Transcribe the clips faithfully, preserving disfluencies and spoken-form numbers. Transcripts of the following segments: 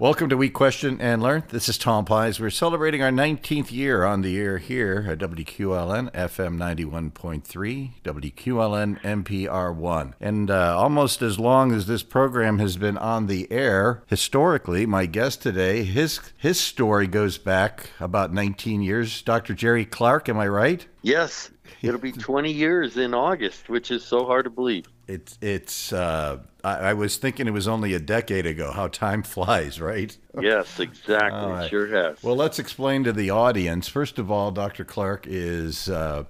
Welcome to We Question and Learn. This is Tom Pies. We're celebrating our nineteenth year on the air here at W Q L N F M ninety-one point three, W Q L N M P R one. And uh, almost as long as this program has been on the air, historically, my guest today, his, his story goes back about nineteen years. Doctor Jerry Clark, am I right? Yes. It'll be twenty years in August, which is so hard to believe. It's, it's, uh, I, I was thinking it was only a decade ago, how time flies, right? Yes, exactly. Right. It sure has. Well, let's explain to the audience. First of all, Doctor Clark is uh,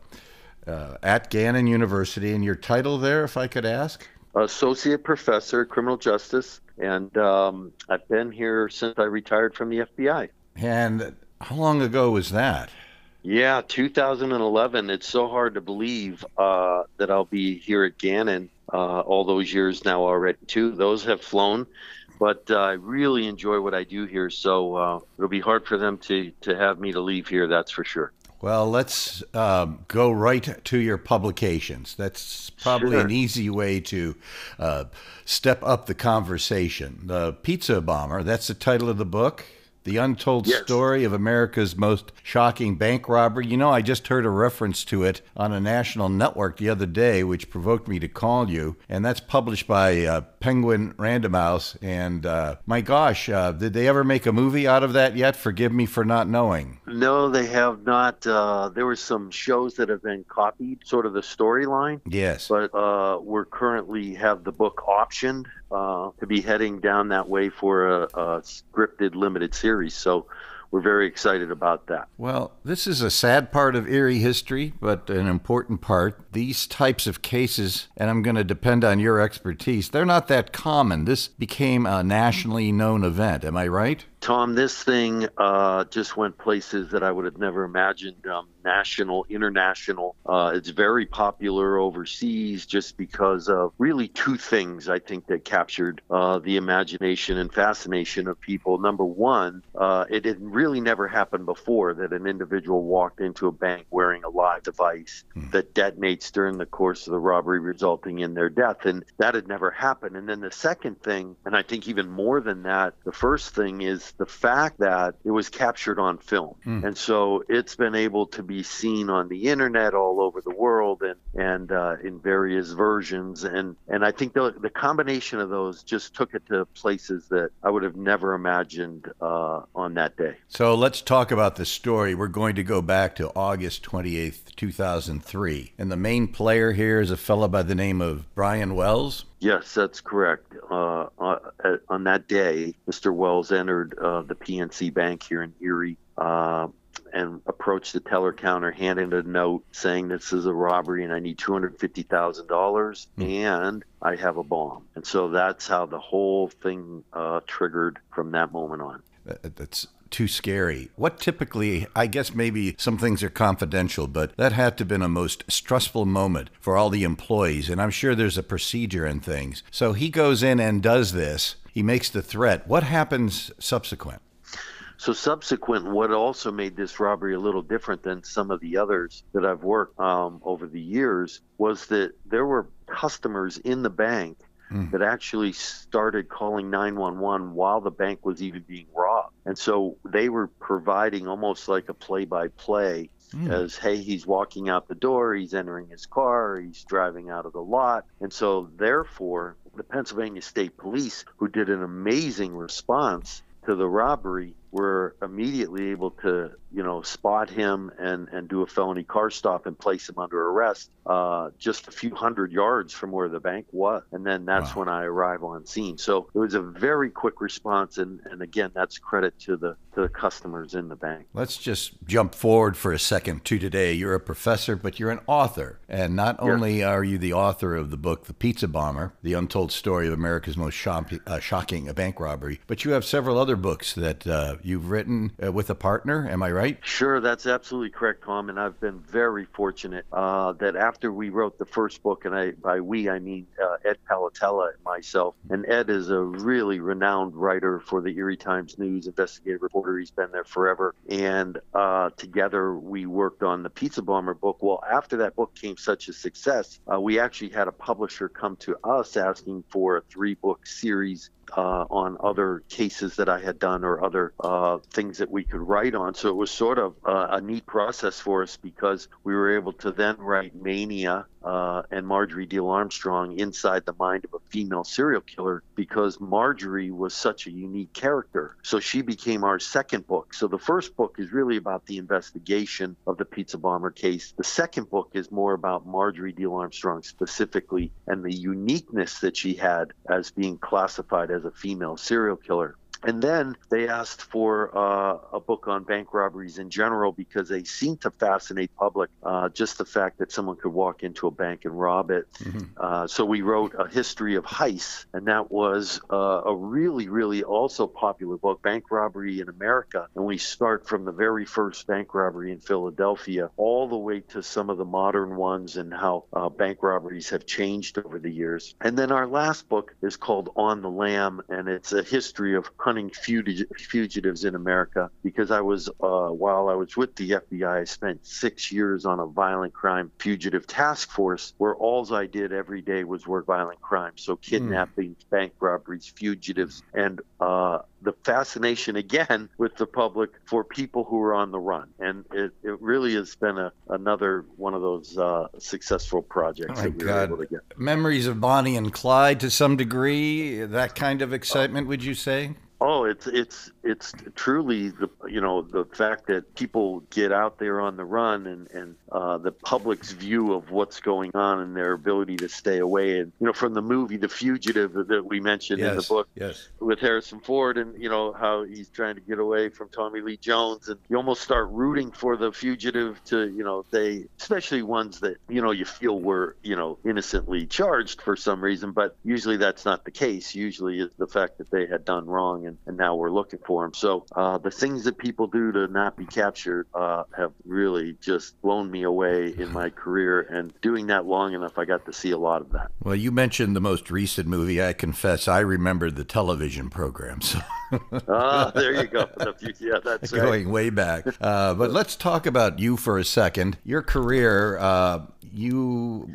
uh, at Gannon University, and your title there, if I could ask? Associate Professor, Criminal Justice, and um, I've been here since I retired from the F B I. And how long ago was that? Yeah, two thousand eleven. It's so hard to believe uh, that I'll be here at Gannon uh, all those years now already, too. Those have flown, but uh, I really enjoy what I do here, so uh, it'll be hard for them to, to have me to leave here, that's for sure. Well, let's um, go right to your publications. That's probably sure. an easy way to uh, step up the conversation. The Pizza Bomber, that's the title of the book. The Untold yes. Story of America's Most Shocking Bank Robbery. You know, I just heard a reference to it on a national network the other day, which provoked me to call you. And that's published by uh, Penguin Random House. And uh, my gosh, uh, did they ever make a movie out of that yet? Forgive me for not knowing. No, they have not. Uh, there were some shows that have been copied, sort of the storyline. Yes. But uh, we're currently have the book optioned uh, to be heading down that way for a, a scripted limited series. So we're very excited about that. Well, this is a sad part of Erie history, but an important part. These types of cases, and I'm going to depend on your expertise, they're not that common. This became a nationally known event. Am I right? Tom, this thing uh, just went places that I would have never imagined, um, national, international. Uh, it's very popular overseas just because of really two things, I think, that captured uh, the imagination and fascination of people. Number one, uh, it had really never happened before that an individual walked into a bank wearing a live device mm. that detonates during the course of the robbery, resulting in their death. And that had never happened. And then the second thing, and I think even more than that, the first thing is the fact that it was captured on film. Mm. And so it's been able to be seen on the internet all over the world and, and uh, in various versions. And, and I think the, the combination of those just took it to places that I would have never imagined uh, on that day. So let's talk about the story. We're going to go back to August twenty-eighth, two thousand three. And the main player here is a fellow by the name of Brian Wells. Yes, that's correct. Uh, uh, on that day, Mister Wells entered uh, the P N C Bank here in Erie uh, and approached the teller counter, handed a note saying, "This is a robbery and I need two hundred fifty thousand dollars and I have a bomb." And so that's how the whole thing uh, triggered from that moment on. That's too scary. What typically, I guess maybe some things are confidential, but that had to have been a most stressful moment for all the employees, and I'm sure there's a procedure and things. So he goes in and does this. He makes the threat. What happens subsequent? So subsequent, what also made this robbery a little different than some of the others that I've worked um, over the years was that there were customers in the bank Mm. that actually started calling nine one one while the bank was even being robbed. And so they were providing almost like a play-by-play mm. as, hey, he's walking out the door, he's entering his car, he's driving out of the lot. And so therefore, the Pennsylvania State Police, who did an amazing response to the robbery, were immediately able to, you know, spot him and, and do a felony car stop and place him under arrest uh, just a few hundred yards from where the bank was. And then that's wow. when I arrive on scene. So it was a very quick response. And, and again, that's credit to the, to the customers in the bank. Let's just jump forward for a second to today. You're a professor, but you're an author. And not yeah. only are you the author of the book, The Pizza Bomber, The Untold Story of America's Most Shop uh, Shocking a Bank Robbery, but you have several other books that uh, you've written uh, with a partner. Am I right? Right? Sure, that's absolutely correct, Tom, and I've been very fortunate uh, that after we wrote the first book, and I, by we I mean uh, Ed Palatella and myself, and Ed is a really renowned writer for the Erie Times News, investigative reporter, he's been there forever, and uh, together we worked on the Pizza Bomber book. Well, after that book came such a success, uh, we actually had a publisher come to us asking for a three-book series uh, on other cases that I had done or other uh, things that we could write on. So it was sort of uh, a neat process for us because we were able to then write Mania uh, and Marjorie Diehl-Armstrong inside the mind of a female serial killer, because Marjorie was such a unique character. So she became our second book. So the first book is really about the investigation of the Pizza Bomber case. The second book is more about Marjorie Diehl-Armstrong specifically and the uniqueness that she had as being classified as a female serial killer. And then they asked for uh, a book on bank robberies in general because they seem to fascinate public, uh, just the fact that someone could walk into a bank and rob it. Mm-hmm. Uh, so we wrote A History of Heists, and that was uh, a really, really also popular book, Bank Robbery in America. And we start from the very first bank robbery in Philadelphia all the way to some of the modern ones and how uh, bank robberies have changed over the years. And then our last book is called On the Lam, and it's a history of hunting fugitives in America, because I was, uh, while I was with the F B I, I spent six years on a violent crime fugitive task force where all I did every day was work violent crime. So kidnapping, mm. bank robberies, fugitives, and uh, the fascination again with the public for people who are on the run. And it, it really has been a, another one of those uh, successful projects oh that we God. were able to get. Memories of Bonnie and Clyde to some degree, that kind of excitement, would you say? Oh, it's it's it's truly the you know the fact that people get out there on the run and and uh, the public's view of what's going on and their ability to stay away. And you know, from the movie The Fugitive that we mentioned yes, in the book yes. with Harrison Ford, and you know how he's trying to get away from Tommy Lee Jones, and you almost start rooting for the fugitive to you know they especially ones that you know you feel were you know innocently charged for some reason, but usually that's not the case. Usually it's the fact that they had done wrong. And, and now we're looking for them. So uh, the things that people do to not be captured uh, have really just blown me away in my career. And doing that long enough, I got to see a lot of that. Well, you mentioned the most recent movie. I confess, I remember the television program. So. ah, there you go. Yeah, that's Going right. way back. Uh, but let's talk about you for a second. Your career, uh, you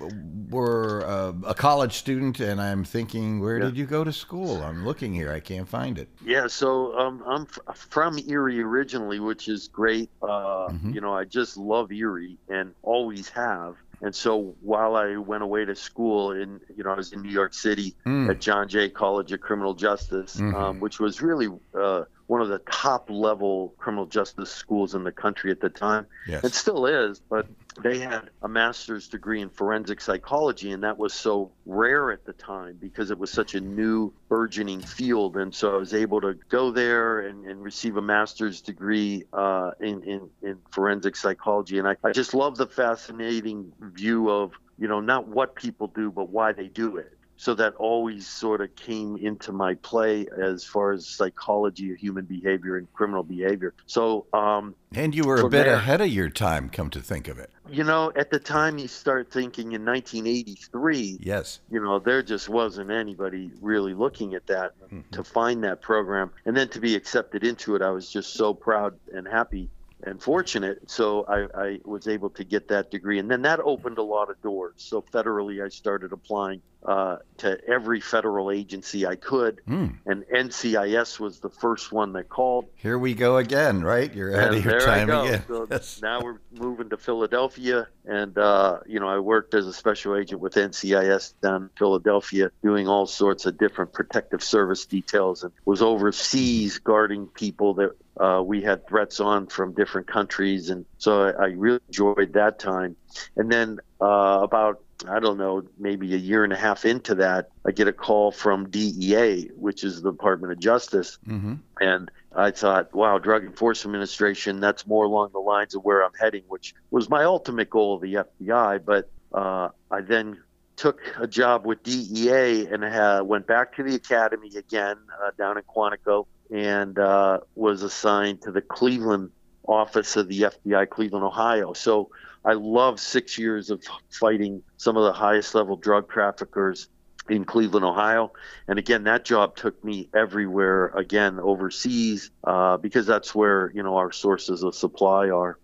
were uh, a college student, and I'm thinking, where yeah. did you go to school? I'm looking here. I can't find it. Yeah, so um, I'm f- from Erie originally, which is great. Uh, mm-hmm. You know, I just love Erie and always have. And so while I went away to school in, you know, I was in New York City mm. at John Jay College of Criminal Justice, mm-hmm. um, which was really uh, one of the top level criminal justice schools in the country at the time. Yes. It still is, but they had a master's degree in forensic psychology, and that was so rare at the time because it was such a new burgeoning field. And so I was able to go there and, and receive a master's degree uh, in, in, in forensic psychology. And I, I just love the fascinating view of, you know, not what people do, but why they do it. So that always sort of came into my play as far as psychology of human behavior and criminal behavior. So, um, and you were a bit there, ahead of your time, come to think of it. You know, at the time you start thinking in nineteen eighty-three, yes, you know, there just wasn't anybody really looking at that mm-hmm. to find that program. And then to be accepted into it, I was just so proud and happy and fortunate. So I, I was able to get that degree. And then that opened a lot of doors. So federally, I started applying Uh, to every federal agency I could, mm. and N C I S was the first one that called. Here we go again, right? You're out and of your time again. So yes. Now we're moving to Philadelphia, and uh, you know, I worked as a special agent with N C I S down in Philadelphia, doing all sorts of different protective service details, and was overseas guarding people that uh, we had threats on from different countries, and so I, I really enjoyed that time. And then uh, about I don't know, maybe a year and a half into that, I get a call from D E A, which is the Department of Justice. Mm-hmm. And I thought, wow, Drug Enforcement Administration, that's more along the lines of where I'm heading, which was my ultimate goal of the F B I. But uh, I then took a job with D E A and uh, went back to the academy again uh, down in Quantico and uh, was assigned to the Cleveland office of the F B I, Cleveland, Ohio. So I love six years of fighting some of the highest level drug traffickers in Cleveland, Ohio. And again, that job took me everywhere, again, overseas, uh, because that's where, you know, our sources of supply are.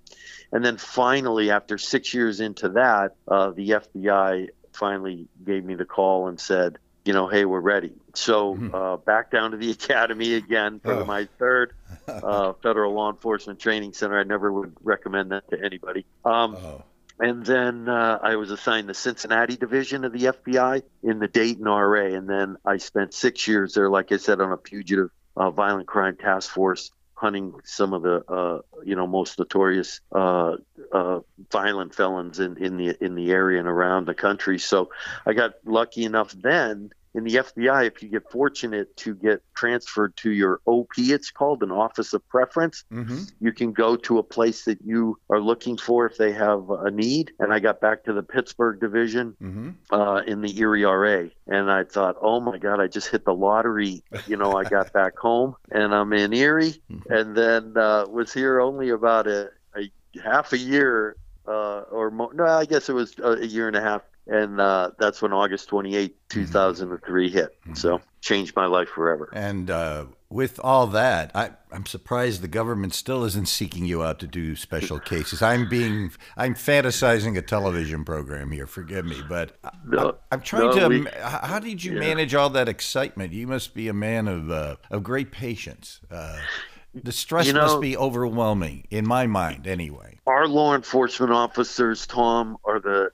And then finally, after six years into that, uh, the F B I finally gave me the call and said, you know, hey, we're ready. So mm-hmm. uh, back down to the academy again for oh. my third uh, Federal Law Enforcement Training Center. I never would recommend that to anybody. Um, oh. And then uh, I was assigned the Cincinnati division of the F B I in the Dayton R A. And then I spent six years there, like I said, on a fugitive uh, violent crime task force, hunting some of the, uh, you know, most notorious uh, uh, violent felons in, in the in the area and around the country. So I got lucky enough then in the F B I, if you get fortunate to get transferred to your O P, it's called an office of preference. Mm-hmm. You can go to a place that you are looking for if they have a need. And I got back to the Pittsburgh division mm-hmm. uh, in the Erie R A. And I thought, oh, my God, I just hit the lottery. You know, I got back home and I'm in Erie mm-hmm. and then uh, was here only about a, a half a year uh, or more. No, I guess it was a year and a half. And uh, that's when August twenty-eighth, two thousand three mm-hmm. hit. Mm-hmm. So changed my life forever. And uh, with all that, I, I'm surprised the government still isn't seeking you out to do special cases. I'm being, I'm fantasizing a television program here. Forgive me, but no, I'm, I'm trying no, to. We, how did you yeah. manage all that excitement? You must be a man of uh, of great patience. Uh, The stress you know, must be overwhelming, in my mind, anyway. Our law enforcement officers, Tom, are the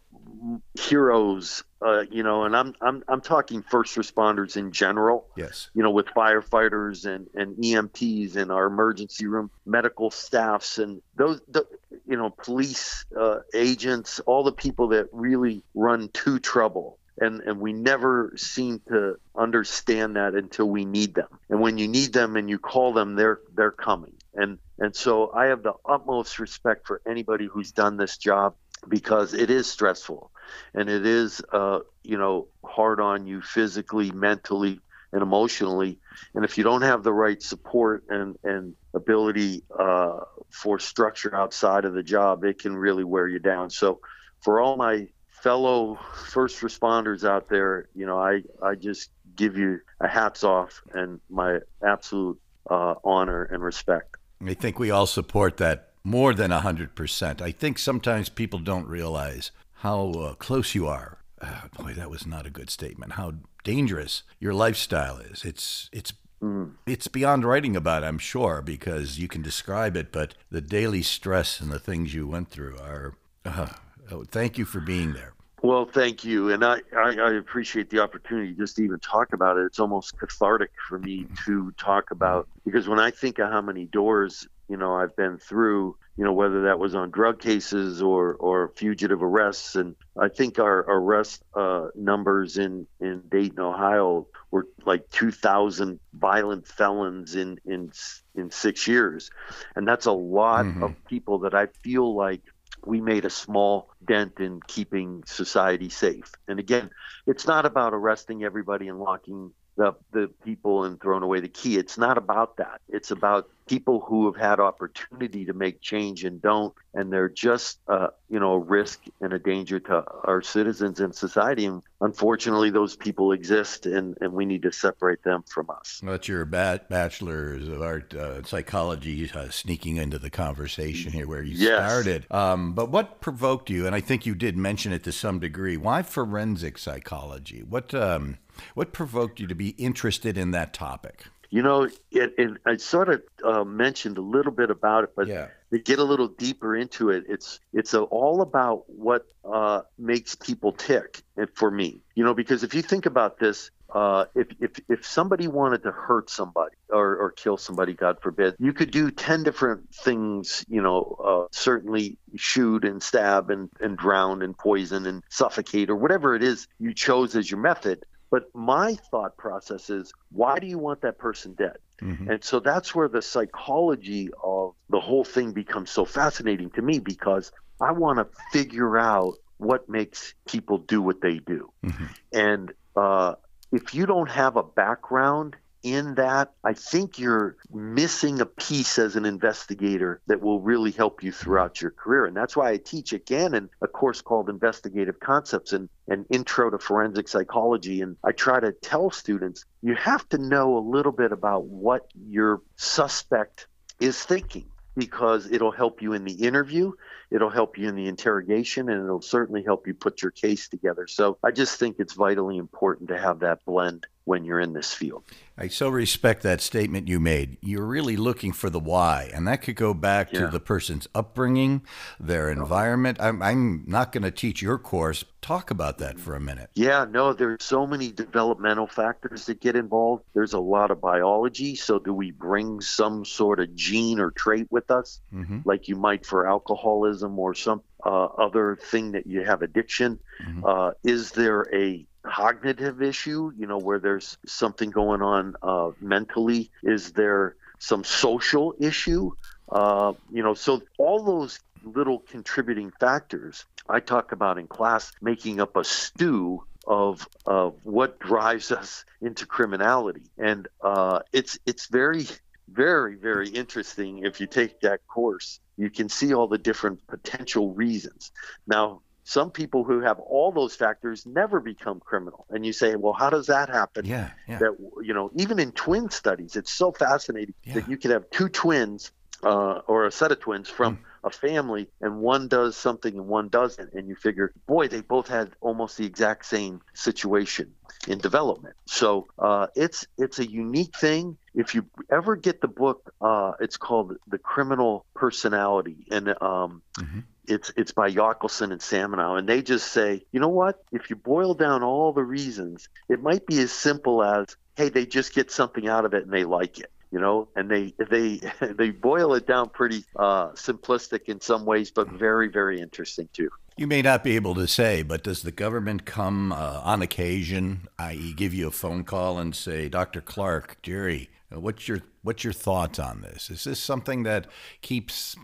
heroes, uh, you know, and I'm I'm I'm talking first responders in general. Yes. You know, with firefighters and, and E M Ts and our emergency room medical staffs and those, the, you know, police uh, agents, all the people that really run to trouble. And and we never seem to understand that until we need them. And when you need them and you call them, they're they're coming. And and so I have the utmost respect for anybody who's done this job, because it is stressful, and it is uh you know hard on you physically, mentally, and emotionally. And if you don't have the right support and and ability uh, for structure outside of the job, it can really wear you down. So for all my fellow first responders out there, you know, I, I just give you a hats off and my absolute uh, honor and respect. I think we all support that more than one hundred percent. I think sometimes people don't realize how uh, close you are. Oh, boy, that was not a good statement. How dangerous your lifestyle is. It's it's mm. it's beyond writing about, I'm sure, because you can describe it, but the daily stress and the things you went through are... Uh, Oh, thank you for being there. Well, thank you. And I, I, I appreciate the opportunity just to even talk about it. It's almost cathartic for me to talk about, because when I think of how many doors, you know, I've been through, you know, whether that was on drug cases or, or fugitive arrests. And I think our arrest uh, numbers in, in Dayton, Ohio were like two thousand violent felons in, in, in six years. And that's a lot mm-hmm. of people that I feel like we made a small dent in keeping society safe. And again, it's not about arresting everybody and locking up the people and throwing away the key. It's not about that. It's about people who have had opportunity to make change and don't, and they're just, uh, you know, a risk and a danger to our citizens and society. And unfortunately, those people exist, and, and we need to separate them from us. That's your bat- bachelor's of art uh, psychology uh, sneaking into the conversation here where you yes. started. Um, but what provoked you? And I think you did mention it to some degree. Why forensic psychology? What um, what provoked you to be interested in that topic? You know, it, it, I sort of uh, mentioned a little bit about it, but yeah. to get a little deeper into it, it's it's a, all about what uh, makes people tick. And for me, you know, because if you think about this, uh, if, if if somebody wanted to hurt somebody or, or kill somebody, God forbid, you could do ten different things. You know, uh, certainly shoot and stab and, and drown and poison and suffocate or whatever it is you chose as your method. But my thought process is, why do you want that person dead? Mm-hmm. And so that's where the psychology of the whole thing becomes so fascinating to me, because I want to figure out what makes people do what they do. Mm-hmm. And uh, if you don't have a background in that, I think you're missing a piece as an investigator that will really help you throughout your career. And that's why I teach at Gannon a course called Investigative Concepts and an Intro to Forensic Psychology. And I try to tell students, you have to know a little bit about what your suspect is thinking. because it'll help you in the interview, it'll help you in the interrogation, and it'll certainly help you put your case together. So I just think it's vitally important to have that blend when you're in this field. I so respect that statement you made. You're really looking for the why, and that could go back yeah. to the person's upbringing, their environment. I'm, I'm not going to teach your course. Talk about that for a minute. Yeah, no, there's so many developmental factors that get involved. There's a lot of biology. So do we bring some sort of gene or trait with us, mm-hmm. like you might for alcoholism or some uh, other thing that you have addiction? Mm-hmm. Uh, is there a cognitive issue, you know, where there's something going on uh, mentally? Is there some social issue? Uh, you know, so all those little contributing factors I talk about in class, making up a stew of of what drives us into criminality. And uh, it's it's very, very, very interesting. If you take that course, you can see all the different potential reasons. Now, some people who have all those factors never become criminal. And you say, well, how does that happen? Yeah, yeah. That, you know, even in twin studies, it's so fascinating yeah. that you could have two twins uh, or a set of twins from mm. a family, and one does something and one doesn't. And you figure, boy, they both had almost the exact same situation in development. So uh, it's it's a unique thing. If you ever get the book, uh, it's called The Criminal Personality. And um, mm-hmm. it's it's by Yockelson and Samenow. And they just say, you know what? If you boil down all the reasons, it might be as simple as, hey, they just get something out of it and they like it. You know, and they they they boil it down pretty uh, simplistic in some ways, but very, very interesting, too. You may not be able to say, but does the government come uh, on occasion, that is give you a phone call and say, Doctor Clark, Jerry, what's your what's your thoughts on this? Is this something that keeps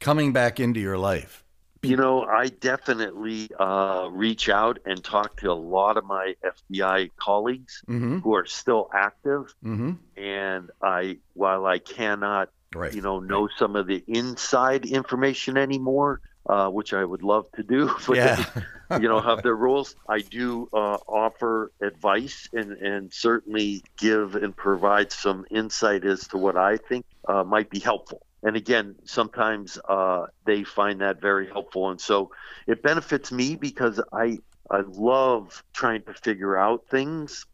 coming back into your life? You know, I definitely uh, reach out and talk to a lot of my F B I colleagues mm-hmm. who are still active. Mm-hmm. And I, while I cannot, right. you know, know right. some of the inside information anymore, uh, which I would love to do, but yeah. they, you know, have their rules, I do uh, offer advice and, and certainly give and provide some insight as to what I think uh, might be helpful. And again, sometimes uh, they find that very helpful. And so it benefits me because I I love trying to figure out things.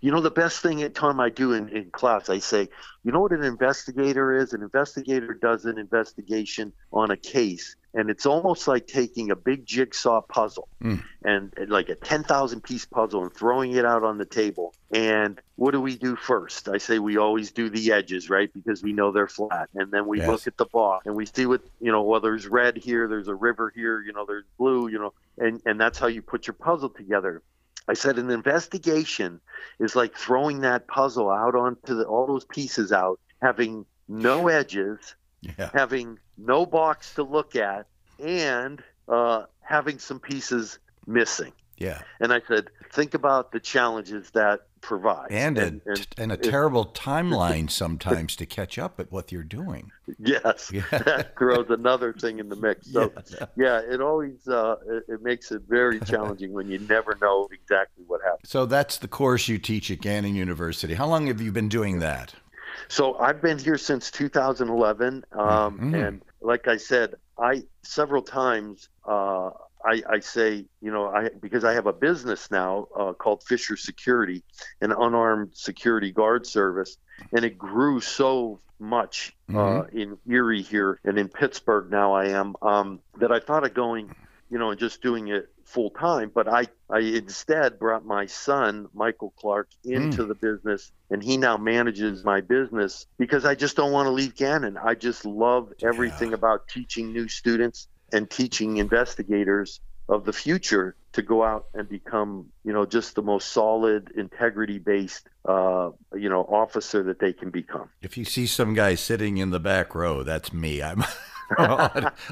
You know, the best thing at time I do in, in class, I say, you know what an investigator is? An investigator does an investigation on a case. And it's almost like taking a big jigsaw puzzle mm. and, and like a ten thousand piece puzzle and throwing it out on the table. And what do we do first? I say we always do the edges, right? Because we know they're flat. And then we yes. look at the box and we see what, you know, well, there's red here, there's a river here, you know, there's blue, you know, and, and that's how you put your puzzle together. I said an investigation is like throwing that puzzle out onto the, all those pieces out, having no edges, yeah. having no box to look at, and uh, having some pieces missing. Yeah. And I said, think about the challenges that provides. And a, and, and, and a terrible it, timeline sometimes to catch up at what you're doing. Yes. Yeah. That throws another thing in the mix. So, yeah, yeah it always uh, it, it makes it very challenging when you never know exactly what happens. So that's the course you teach at Gannon University. How long have you been doing that? So I've been here since two thousand eleven, um, mm-hmm. and like I said, I several times uh, I, I say, you know, I because I have a business now uh, called Fisher Security, an unarmed security guard service, and it grew so much mm-hmm. uh, in Erie here and in Pittsburgh now I am um, that I thought of going, you know, and just doing it full time, but I, I instead brought my son, Michael Clark, into mm. the business, and he now manages my business because I just don't want to leave Gannon. I just love everything yeah. about teaching new students and teaching investigators of the future to go out and become, you know, just the most solid, integrity-based, uh, you know, officer that they can become. If you see some guy sitting in the back row, that's me. I'm...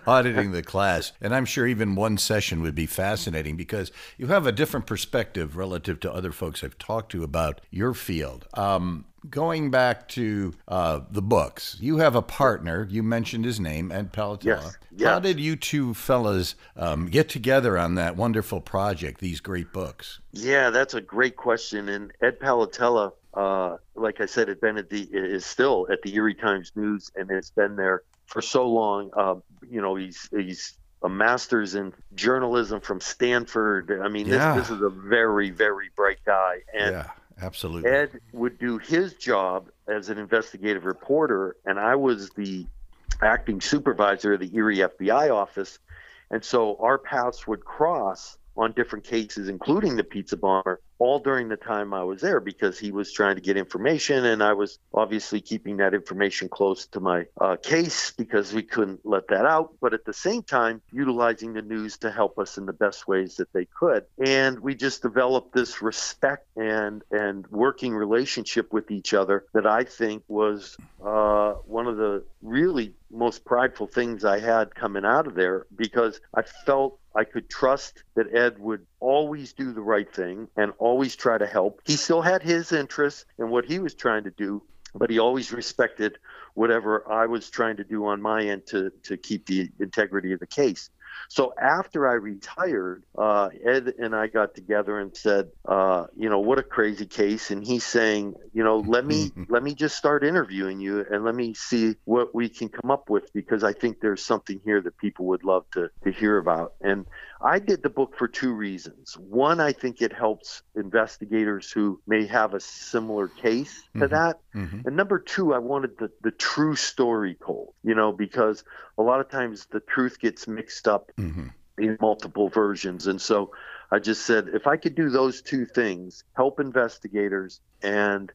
auditing the class. And I'm sure even one session would be fascinating because you have a different perspective relative to other folks I've talked to about your field. Um, going back to uh, the books, you have a partner. You mentioned his name, Ed Palatella. Yes, yes. How did you two fellas um, get together on that wonderful project, these great books? Yeah, that's a great question. And Ed Palatella, uh, like I said, had been at the, is still at the Erie Times News and has been there for so long. Uh, you know, he's he's a master's in journalism from Stanford. I mean, yeah. this, this is a very, very bright guy. And yeah, absolutely. Ed would do his job as an investigative reporter, and I was the acting supervisor of the Erie F B I office. And so our paths would cross on different cases, including the Pizza Bomber, all during the time I was there, because he was trying to get information, and I was obviously keeping that information close to my uh, case because we couldn't let that out, but at the same time, utilizing the news to help us in the best ways that they could. And we just developed this respect and, and working relationship with each other that I think was uh, one of the really most prideful things I had coming out of there, because I felt I could trust that Ed would always do the right thing and always try to help. He still had his interests and what he was trying to do, but he always respected whatever I was trying to do on my end to, to keep the integrity of the case. So after I retired, uh, Ed and I got together and said, uh, you know, what a crazy case. And he's saying, you know, let me let me just start interviewing you and let me see what we can come up with, because I think there's something here that people would love to, to hear about. And I did the book for two reasons. One, I think it helps investigators who may have a similar case to mm-hmm. that. Mm-hmm. And number two, I wanted the, the true story told, you know, because a lot of times the truth gets mixed up Mm-hmm. in multiple versions. And so I just said, if I could do those two things, help investigators and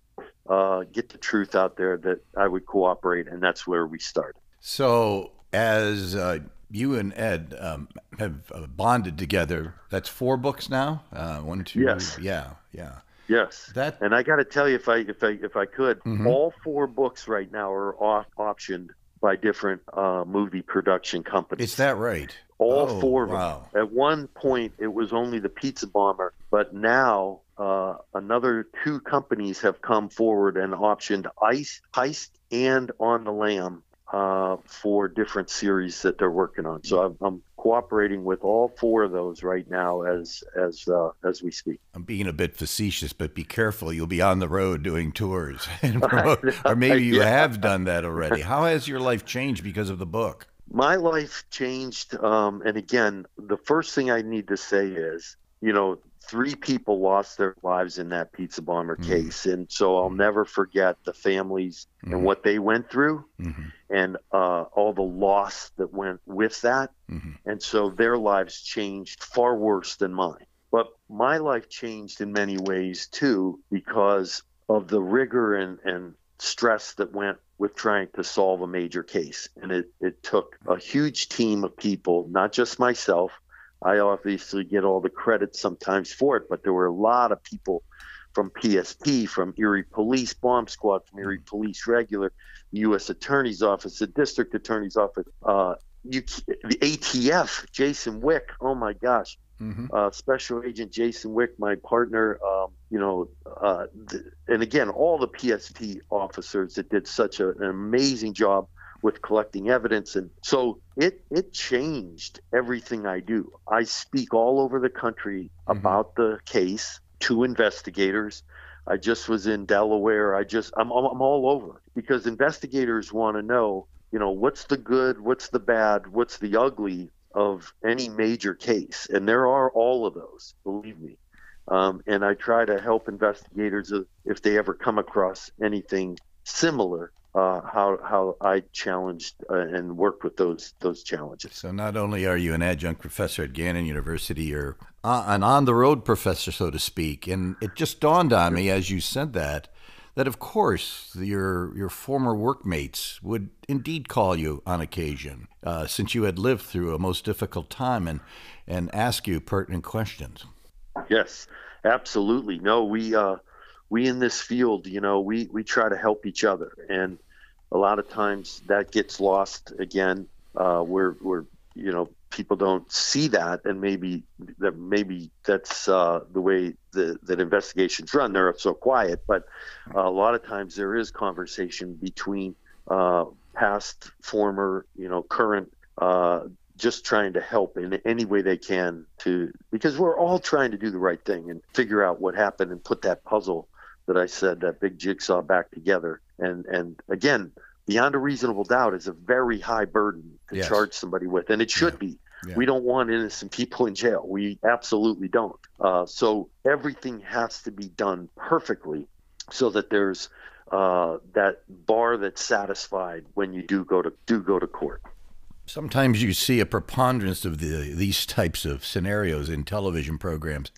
uh, get the truth out there, that I would cooperate. And that's where we started. So as uh, you and Ed um, have bonded together, that's four books now? Uh, one, two, yes. yeah, yeah. Yes. That... And I got to tell you, if I, if I, if I could, mm-hmm. all four books right now are off optioned by different uh, movie production companies. Is that right? All oh, four of wow. them. At one point, it was only the Pizza Bomber, but now uh, another two companies have come forward and optioned Ice, Heist and On the Lam uh, for different series that they're working on. So I'm, I'm cooperating with all four of those right now as as uh, as we speak. I'm being a bit facetious, but be careful. You'll be on the road doing tours. And promote, or maybe you yeah. have done that already. How has your life changed because of the book? My life changed. Um, and again, the first thing I need to say is, you know, three people lost their lives in that Pizza Bomber mm-hmm. case. And so I'll never forget the families mm-hmm. and what they went through mm-hmm. and uh, all the loss that went with that. Mm-hmm. And so their lives changed far worse than mine. But my life changed in many ways, too, because of the rigor and, and stress that went with trying to solve a major case. And it, it took a huge team of people, not just myself. I obviously get all the credit sometimes for it, but there were a lot of people from P S P, from Erie Police Bomb Squad, from Erie Police Regular, U S Attorney's Office, the District Attorney's Office, uh, you, the A T F, Jason Wick, oh my gosh, mm-hmm. uh, Special Agent Jason Wick, my partner, um, you know, uh, th- and again, all the P S P officers that did such a, an amazing job with collecting evidence. And so it it changed everything I do. I speak all over the country mm-hmm. about the case to investigators. I just was in Delaware. I just I'm I'm all over, because investigators want to know, you know, what's the good, what's the bad, what's the ugly of any major case. And there are all of those, believe me. Um, and I try to help investigators if they ever come across anything similar. Uh, how how I challenged uh, and worked with those those challenges. So not only are you an adjunct professor at Gannon University, you're uh, an on-the-road professor, so to speak. And it just dawned on me as you said that, that of course your your former workmates would indeed call you on occasion, uh, since you had lived through a most difficult time, and, and ask you pertinent questions. Yes, absolutely. No, we... Uh, We in this field, you know, we, we try to help each other. And a lot of times that gets lost again, uh, where, where, you know, people don't see that. And maybe that maybe that's uh, the way the, that investigations run. They're so quiet. But uh, a lot of times there is conversation between uh, past, former, you know, current, uh, just trying to help in any way they can, to because we're all trying to do the right thing and figure out what happened and put that puzzle that I said, that big jigsaw, back together. And, and again, beyond a reasonable doubt is a very high burden to yes. charge somebody with, and it should yeah. be. Yeah. We don't want innocent people in jail. We absolutely don't. Uh, so everything has to be done perfectly so that there's uh, that bar that's satisfied when you do go to do go to court. Sometimes you see a preponderance of the, these types of scenarios in television programs.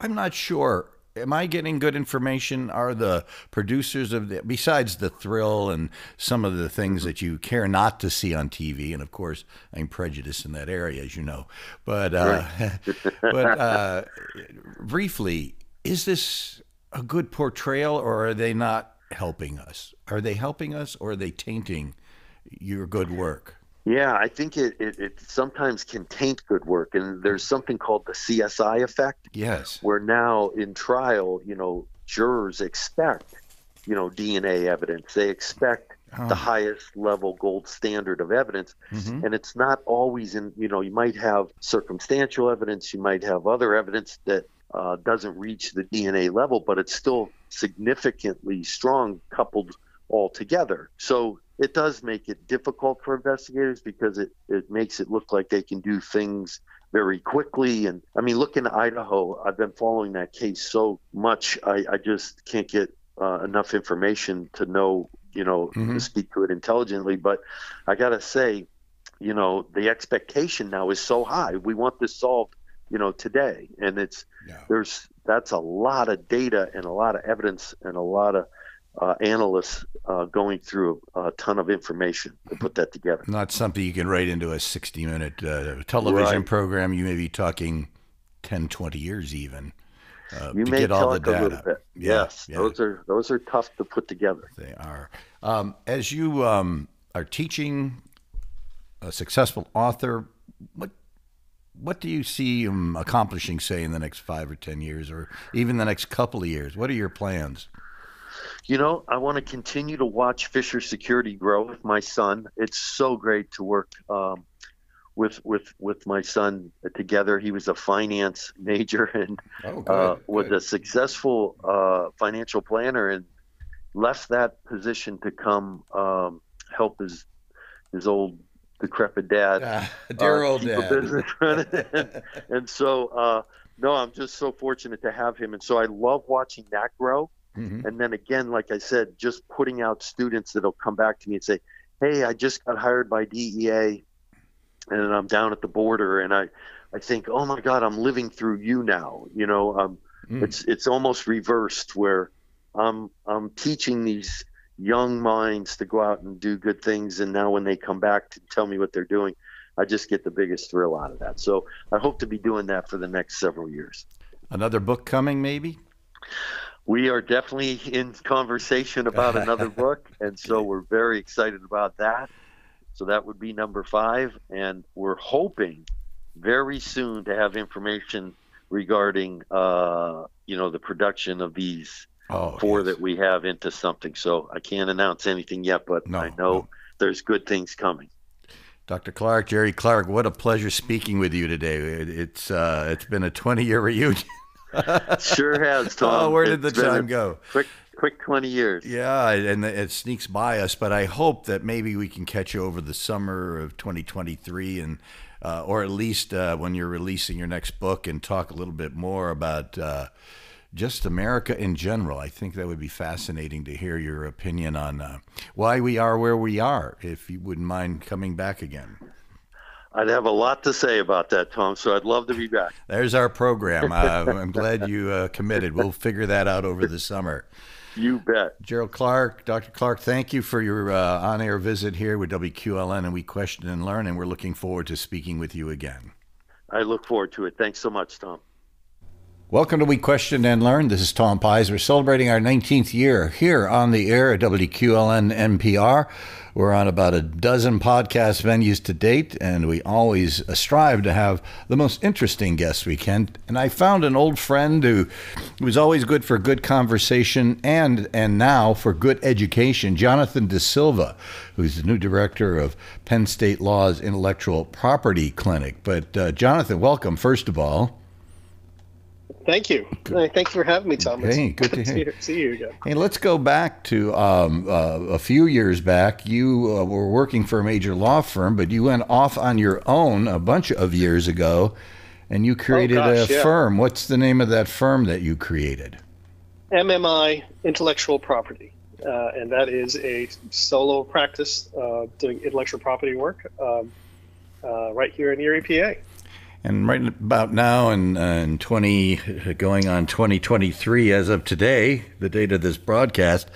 I'm not sure. Am I getting good information? Are the producers of the, besides the thrill and some of the things that you care not to see on T V, and of course I'm prejudiced in that area, as you know, but, uh, right. but uh, briefly, is this a good portrayal, or are they not helping us? Are they helping us, or are they tainting your good work? Yeah, I think it, it, it sometimes can taint good work. And there's something called the C S I effect. Yes. Where now in trial, you know, jurors expect, you know, D N A evidence. They expect oh. the highest level gold standard of evidence. Mm-hmm. And it's not always in, you know, you might have circumstantial evidence. You might have other evidence that uh, doesn't reach the D N A level, but it's still significantly strong coupled all together. So it does make it difficult for investigators because it, it makes it look like they can do things very quickly. And I mean, look in Idaho, I've been following that case so much. I, I just can't get uh, enough information to know, you know, mm-hmm. to speak to it intelligently. But I got to say, you know, the expectation now is so high. We want this solved, you know, today. And it's, yeah. there's, that's a lot of data and a lot of evidence and a lot of, Uh, analysts uh, going through a, a ton of information to put that together. Not something you can write into a sixty minute uh, television right. program. You may be talking ten, twenty years even. Uh, you to may get all the data. A little bit. Yeah, yes, yeah. those are those are tough to put together. They are. Um, as you um, are teaching, a successful author, what what do you see him accomplishing, say, in the next five or ten years, or even the next couple of years? What are your plans? You know, I want to continue to watch Fisher Security grow with my son. It's so great to work um, with with with my son together. He was a finance major and oh, good, uh, was good. a successful uh, financial planner, and left that position to come um, help his his old decrepit dad, uh, dear uh, old dad. and, and so, uh, no, I'm just so fortunate to have him, and so I love watching that grow. Mm-hmm. And then again, like I said, just putting out students that'll come back to me and say, hey, I just got hired by D E A and I'm down at the border. And I, I think, oh my God, I'm living through you now. You know, um, mm. it's, it's almost reversed where I'm, I'm teaching these young minds to go out and do good things. And now when they come back to tell me what they're doing, I just get the biggest thrill out of that. So I hope to be doing that for the next several years. Another book coming, maybe? We are definitely in conversation about another book, and so we're very excited about that. So that would be number five, and we're hoping very soon to have information regarding, uh, you know, the production of these oh, four yes. that we have into something. So I can't announce anything yet, but no, I know no. there's good things coming. Doctor Clark, Jerry Clark, what a pleasure speaking with you today. It's uh, it's been a twenty year reunion. Sure has, Tom. Oh, where did it's the time go? Quick, quick twenty years. Yeah, and it sneaks by us, but I hope that maybe we can catch you over the summer of twenty twenty-three, and uh, or at least uh, when you're releasing your next book, and talk a little bit more about uh, just America in general. I think that would be fascinating to hear your opinion on uh, why we are where we are, if you wouldn't mind coming back again. I'd have a lot to say about that, Tom, so I'd love to be back. There's our program. Uh, I'm glad you uh, committed. We'll figure that out over the summer. You bet. Gerald Clark, Doctor Clark, thank you for your uh, on-air visit here with W Q L N, and we question and learn, and we're looking forward to speaking with you again. I look forward to it. Thanks so much, Tom. Welcome to We Question and Learn. This is Tom Pies. We're celebrating our nineteenth year here on the air at W Q L N M P R. We're on about a dozen podcast venues to date, and we always strive to have the most interesting guests we can. And I found an old friend who was always good for good conversation and, and now for good education, Jonathan DeSilva, who's the new director of Penn State Law's Intellectual Property Clinic. But uh, Jonathan, welcome, first of all. Thank you. Good. Thanks for having me, Tom. Hey, it's good to see, hear. see you again. Hey, let's go back to um, uh, a few years back. You uh, were working for a major law firm, but you went off on your own a bunch of years ago, and you created oh, gosh, a yeah. firm. What's the name of that firm that you created? M M I, Intellectual Property. Uh, and that is a solo practice uh, doing intellectual property work um, uh, right here in Erie, P A. And right about now, in, uh, in twenty going on twenty twenty-three, as of today, the date of this broadcast,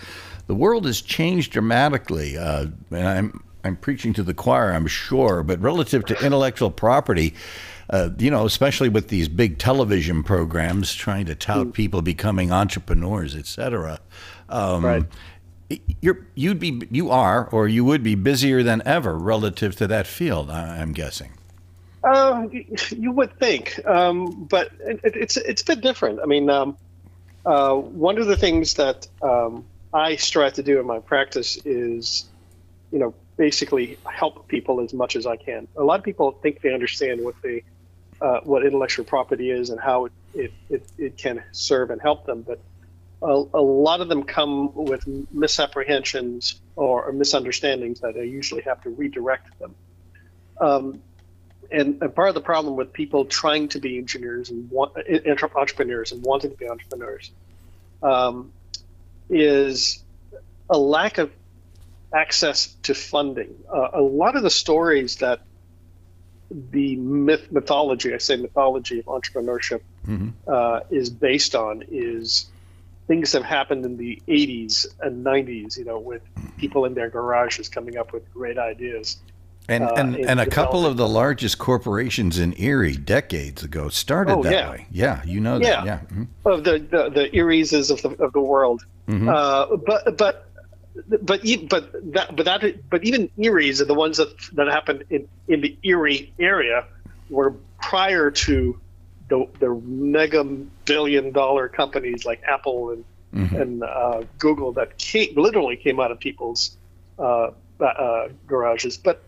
the world has changed dramatically. Uh, and I'm I'm preaching to the choir, I'm sure, but relative to intellectual property, uh, you know, especially with these big television programs trying to tout mm. people becoming entrepreneurs, et cetera. Um, right. You're you'd be you are or you would be busier than ever relative to that field, I'm guessing. Uh, you would think, um, but it, it's it's a bit different. I mean, um, uh, one of the things that um, I strive to do in my practice is, you know, basically help people as much as I can. A lot of people think they understand what they, uh, what intellectual property is and how it it, it, it can serve and help them, but a, a lot of them come with misapprehensions or misunderstandings that I usually have to redirect them. Um, And part of the problem with people trying to be engineers and want, entrepreneurs and wanting to be entrepreneurs um, is a lack of access to funding. Uh, a lot of the stories that the myth, mythology, I say mythology of entrepreneurship mm-hmm. uh, is based on is things that happened in the eighties and nineties, you know, with people in their garages coming up with great ideas. And uh, and, and a couple of the largest corporations in Erie decades ago started oh, that yeah. way. Yeah, you know that. Yeah, yeah. Mm-hmm. Of the the, the Erie's of the of the world. Mm-hmm. uh, but but but but that but that but even Erie's are the ones that that happened in in the Erie area were prior to the the mega billion dollar companies like Apple and mm-hmm. and uh, Google that came, literally came out of people's uh, uh, garages, but.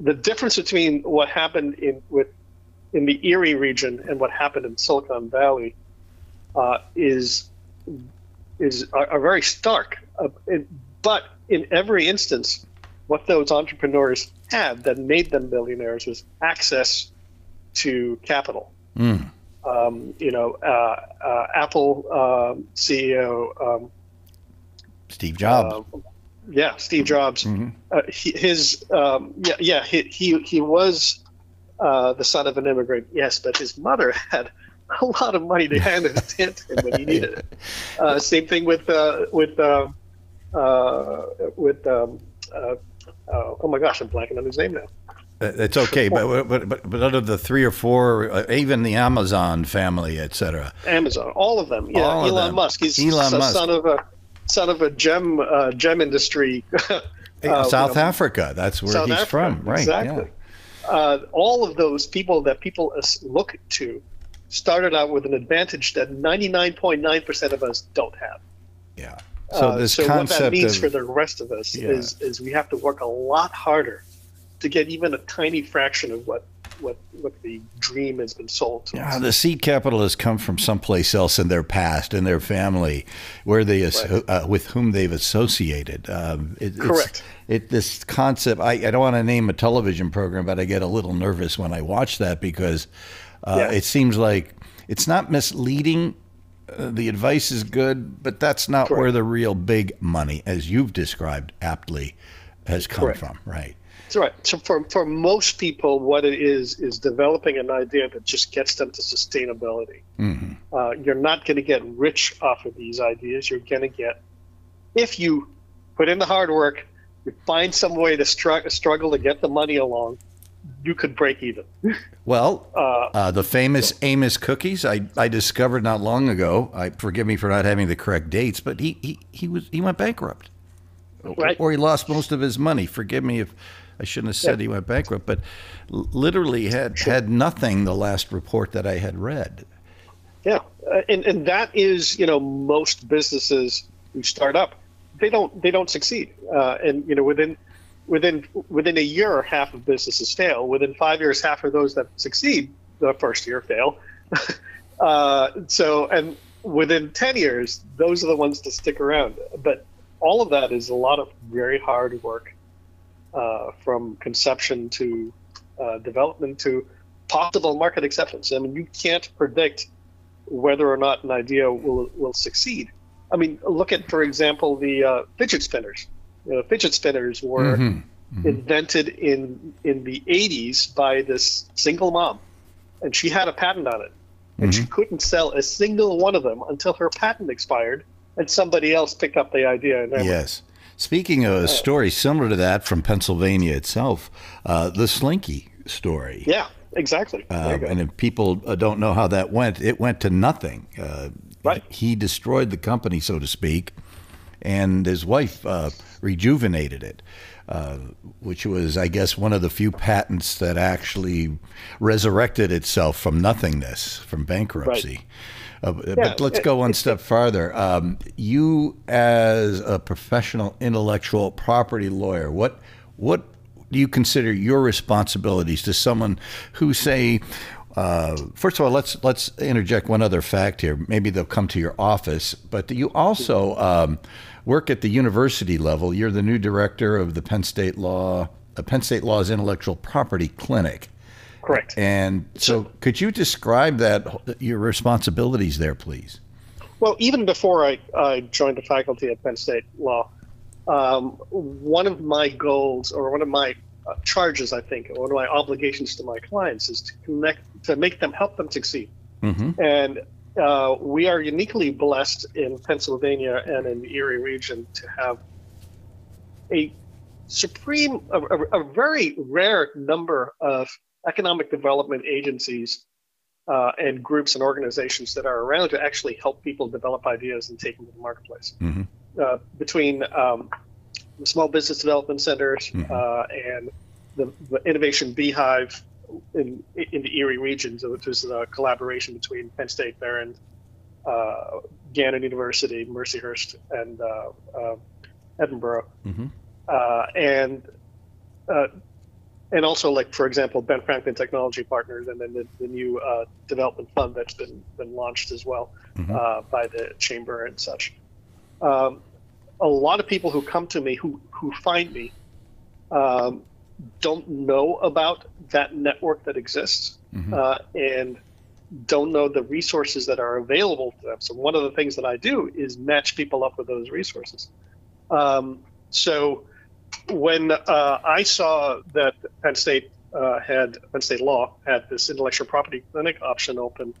The difference between what happened in with in the Erie region and what happened in Silicon Valley uh, is is are, are very stark. Uh, it, but in every instance, what those entrepreneurs had that made them billionaires was access to capital. Mm. Um, you know, uh, uh, Apple uh, C E O um, Steve Jobs. Uh, Yeah, Steve Jobs. Mm-hmm. uh, he, his um, yeah, yeah, he he, he was uh, the son of an immigrant. Yes, but his mother had a lot of money to hand to him when he needed it. Uh, same thing with uh, with uh, uh, with um, uh, uh, oh my gosh, I'm blanking on his name now. It's okay, but but but but out of the three or four, uh, even the Amazon family, et cetera. Amazon, all of them. Yeah, all Elon them. Musk. He's Elon Musk. son of a. Son of a gem, uh, gem industry. uh, South you know, Africa, that's where South he's Africa, from, right? Exactly. Yeah. Uh, all of those people that people look to started out with an advantage that ninety-nine point nine percent of us don't have. Yeah. So this uh, so concept what that means of, for the rest of us yeah. is is we have to work a lot harder to get even a tiny fraction of what. What, what the dream has been sold to yeah, us. The seed capital has come from someplace else in their past, in their family, where they right. uh, with whom they've associated. Um, it, Correct. It's, it, this concept, I, I don't want to name a television program, but I get a little nervous when I watch that because uh, yeah. it seems like it's not misleading. Uh, the advice is good, but that's not Correct. Where the real big money, as you've described aptly, has come Correct. From. Right. That's right. So for, for most people, what it is, is developing an idea that just gets them to sustainability. Mm-hmm. Uh, you're not going to get rich off of these ideas. You're going to get, if you put in the hard work, you find some way to str- struggle to get the money along, you could break even. Well, uh, uh, the famous Amos cookies, I, I discovered not long ago. I forgive me for not having the correct dates, but he, he, he, was, he went bankrupt. Right. Or he lost most of his money. Forgive me if... I shouldn't have said yeah. he went bankrupt, but literally had had nothing the last report that I had read. Yeah, uh, and and that is, you know, most businesses who start up, they don't they don't succeed, uh, and you know within within within a year, half of businesses fail. Within five years, half of those that succeed the first year fail, Uh, so, and within ten years, those are the ones to stick around. But all of that is a lot of very hard work, uh, from conception to uh, development to possible market acceptance. I mean, you can't predict whether or not an idea will will succeed. I mean, look at, for example, the uh, fidget spinners. You know, fidget spinners were mm-hmm. Mm-hmm. invented in in the eighties by this single mom, and she had a patent on it, and mm-hmm. she couldn't sell a single one of them until her patent expired, and somebody else picked up the idea. And yes. Speaking of a story similar to that from Pennsylvania itself, uh, the Slinky story. Yeah, exactly. Um, and if people don't know how that went, it went to nothing. Uh, right. He destroyed the company, so to speak, and his wife uh, rejuvenated it, uh, which was, I guess, one of the few patents that actually resurrected itself from nothingness, from bankruptcy. Right. Uh, yeah, but let's go one step farther. Um, you, as a professional intellectual property lawyer, what what do you consider your responsibilities to someone who, say, uh, first of all, let's let's interject one other fact here. Maybe they'll come to your office, but you also um, work at the university level. You're the new director of the Penn State Law, uh, Penn State Law's Intellectual Property Clinic. Correct. And so could you describe that, your responsibilities there, please? Well, even before I, I joined the faculty at Penn State Law, um, one of my goals, or one of my charges, I think, or one of my obligations to my clients is to connect, to make them, help them succeed. Mm-hmm. And uh, we are uniquely blessed in Pennsylvania and in the Erie region to have a supreme, a, a very rare number of economic development agencies uh, and groups and organizations that are around to actually help people develop ideas and take them to the marketplace. Mm-hmm. Uh, between um, the small business development centers mm-hmm. uh, and the, the innovation beehive in, in the Erie region, which is a collaboration between Penn State, Marin, uh, Gannon University, Mercyhurst, and uh, uh, Edinburgh, mm-hmm. uh, and uh, And also, like, for example, Ben Franklin Technology Partners, and then the, the new uh, development fund that's been, been launched as well mm-hmm. uh, by the chamber and such. Um, a lot of people who come to me, who, who find me, um, don't know about that network that exists mm-hmm. uh, and don't know the resources that are available to them. So one of the things that I do is match people up with those resources. Um, so... When uh, I saw that Penn State uh, had Penn State Law had this intellectual property clinic option open,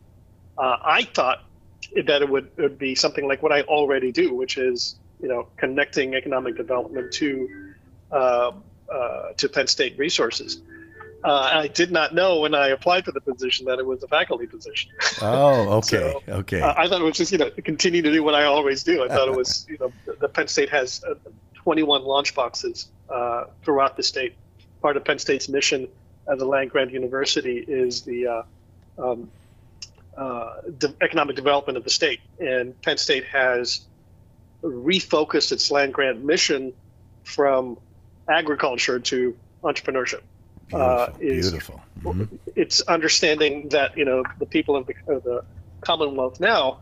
uh, I thought that it would, it would be something like what I already do, which is, you know, connecting economic development to uh, uh, to Penn State resources. Uh, I did not know when I applied for the position that it was a faculty position. Oh, okay, so, okay. Uh, I thought it was just, you know, continue to do what I always do. I thought it was, you know, the Penn State has Uh, twenty-one launch boxes uh, throughout the state. Part of Penn State's mission as a land-grant university is the uh, um, uh, de economic development of the state. And Penn State has refocused its land-grant mission from agriculture to entrepreneurship. Beautiful. Uh, is, Beautiful. Mm-hmm. It's understanding that, you know, the people of the, of the Commonwealth now,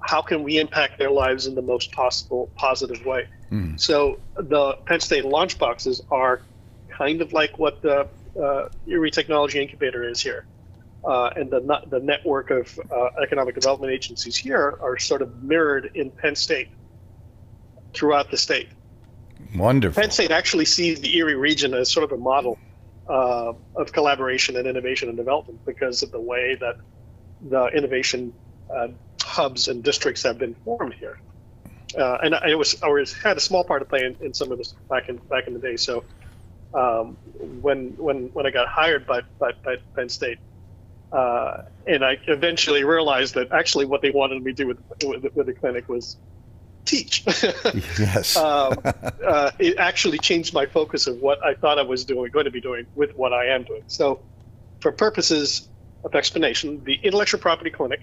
how can we impact their lives in the most possible positive way? Mm. So the Penn State launch boxes are kind of like what the uh, Erie Technology Incubator is here. Uh, and the, the network of uh, economic development agencies here are sort of mirrored in Penn State throughout the state. Wonderful. Penn State actually sees the Erie region as sort of a model uh, of collaboration and innovation and development because of the way that the innovation uh, hubs and districts have been formed here, uh, and I was I was, had a small part to play in, in some of this back in back in the day. So um, when when when I got hired by by, by Penn State, uh, and I eventually realized that actually what they wanted me to do with with, with the clinic was teach. Yes, um, uh, it actually changed my focus of what I thought I was doing, going to be doing, with what I am doing. So, for purposes of explanation, the Intellectual Property Clinic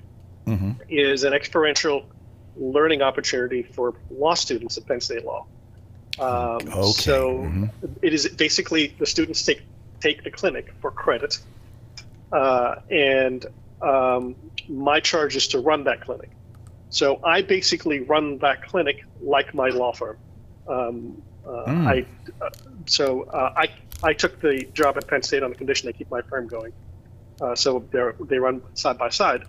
Mm-hmm. is an experiential learning opportunity for law students at Penn State Law. Um, okay. So mm-hmm. it is basically the students take, take the clinic for credit, uh, and um, my charge is to run that clinic. So I basically run that clinic like my law firm. Um, uh, mm. I uh, so uh, I I took the job at Penn State on the condition they keep my firm going. Uh, so they they run side by side.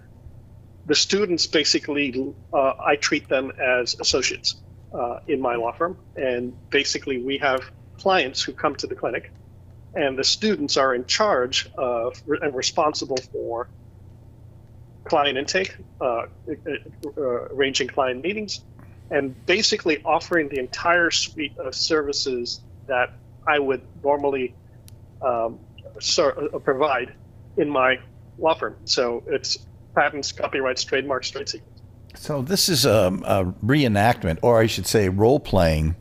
The students basically uh, I treat them as associates uh, in my law firm, and basically we have clients who come to the clinic, and the students are in charge of and responsible for client intake, uh, uh, arranging client meetings, and basically offering the entire suite of services that I would normally um, so, uh, provide in my law firm. So it's patents, copyrights, trademarks, trade secrets. So this is a, a reenactment, or I should say role-playing,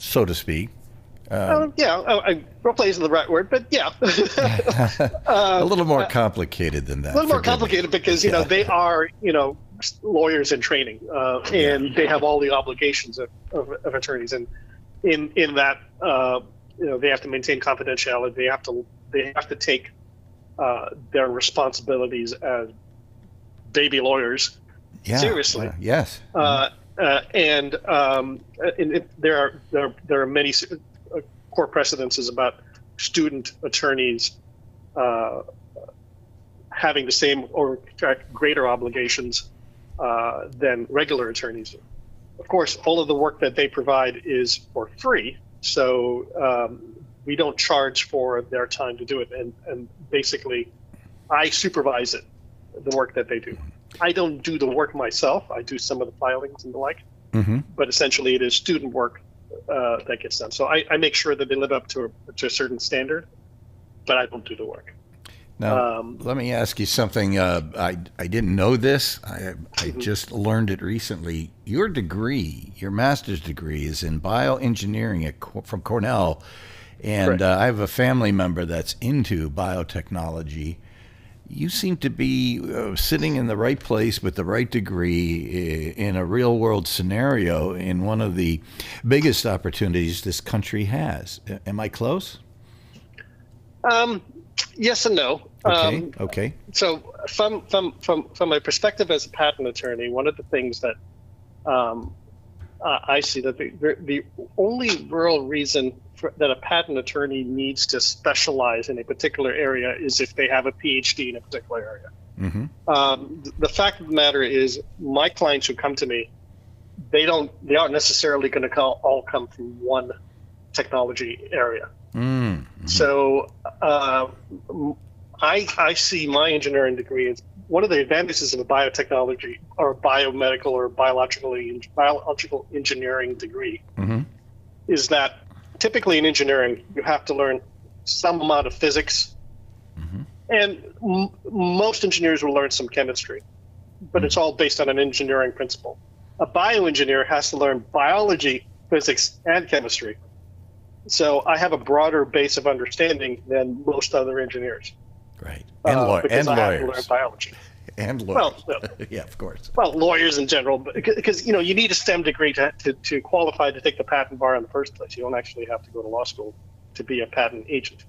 so to speak. Um, um, yeah, oh, I, role-play isn't the right word, but yeah. uh, a little more complicated than that. A little more complicated me. because, you yeah. know, they are, you know, lawyers in training, uh, and yeah. they have all the obligations of, of, of attorneys. And in in that, uh, you know, they have to maintain confidentiality. They have to, they have to take uh, their responsibilities as baby lawyers yeah, seriously. Uh, yes. Uh, uh, and um, in, in, there are there, there are many uh, core precedents about student attorneys uh, having the same or greater obligations uh, than regular attorneys do. Of course, all of the work that they provide is for free, so um, we don't charge for their time to do it, and, and basically I supervise it, the work that they do. I don't do the work myself. I do some of the filings and the like, mm-hmm. but essentially it is student work uh, that gets done. So I, I make sure that they live up to a, to a certain standard, but I don't do the work. Now, um, let me ask you something. Uh, I, I didn't know this. I, I just learned it recently. Your degree, your master's degree, is in bioengineering at, from Cornell. And uh, I have a family member that's into biotechnology. You seem to be uh, sitting in the right place with the right degree in a real world scenario in one of the biggest opportunities this country has. Am I close? Um, yes and no. Okay. Um, okay. So from, from, from, from my perspective as a patent attorney, one of the things that um, uh, I see that the, the only real reason for, that a patent attorney needs to specialize in a particular area is if they have a P H D in a particular area. Mm-hmm. um, th the fact of the matter is my clients who come to me, they don't, they aren't necessarily going to all come from one technology area. Mm-hmm. So uh, I, I see my engineering degree as one of the advantages of a biotechnology or biomedical or biologically biological engineering degree mm-hmm. is that typically in engineering, you have to learn some amount of physics, mm-hmm. and m most engineers will learn some chemistry, but mm-hmm. it's all based on an engineering principle. A bioengineer has to learn biology, physics, and chemistry. So I have a broader base of understanding than most other engineers. Right. And, uh, because and I lawyers. Have to learn biology. And lawyers. Well, uh, yeah, of course. Well, lawyers in general, because, you know, you need a STEM degree to, to, to qualify to take the patent bar in the first place. You don't actually have to go to law school to be a patent agent.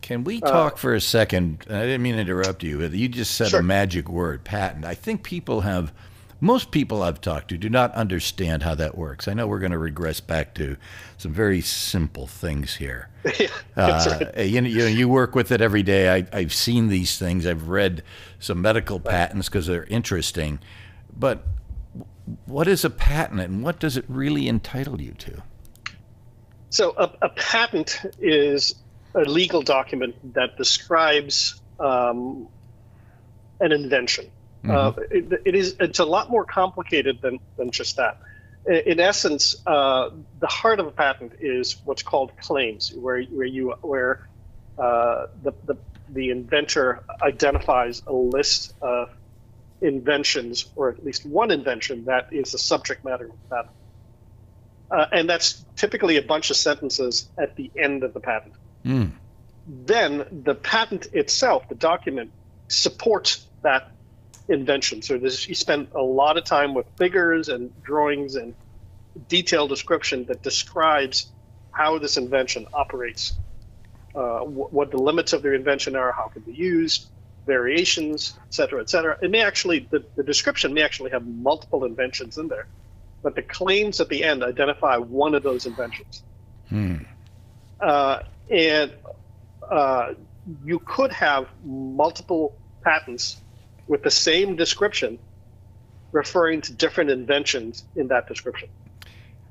Can we talk uh, for a second? I didn't mean to interrupt you. You just said sure. a magic word, patent. I think people have, most people I've talked to do not understand how that works. I know we're going to regress back to some very simple things here. yeah, uh, right. you, know, you know, you work with it every day. I, I've seen these things. I've read some medical patents because they're interesting. But what is a patent, and what does it really entitle you to? So a, a patent is a legal document that describes um, an invention. Uh, it, it is, it's a lot more complicated than, than just that. In, in essence, uh, the heart of a patent is what's called claims, where, where, you, where uh, the, the, the inventor identifies a list of inventions, or at least one invention, that is the subject matter of the patent. Uh, and that's typically a bunch of sentences at the end of the patent. Mm. Then the patent itself, the document, supports that invention. So this, you spend a lot of time with figures and drawings and detailed description that describes how this invention operates, uh, what the limits of the invention are, how it can be used, variations, et cetera, et cetera. It may actually, the, the description may actually have multiple inventions in there, but the claims at the end identify one of those inventions. Hmm. Uh, and uh, you could have multiple patents with the same description referring to different inventions in that description.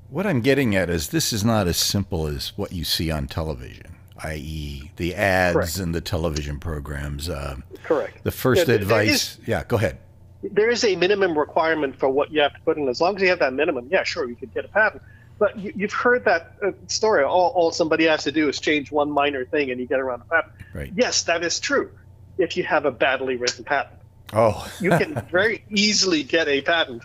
What I'm getting at is this is not as simple as what you see on television, that is the ads Correct. and the television programs. Um, Correct. The first yeah, advice. There is, yeah, go ahead. There is a minimum requirement for what you have to put in. As long as you have that minimum, yeah, sure, you could get a patent. But you, you've heard that story. All, all somebody has to do is change one minor thing and you get around a patent. Right. Yes, that is true if you have a badly written patent. Oh. You can very easily get a patent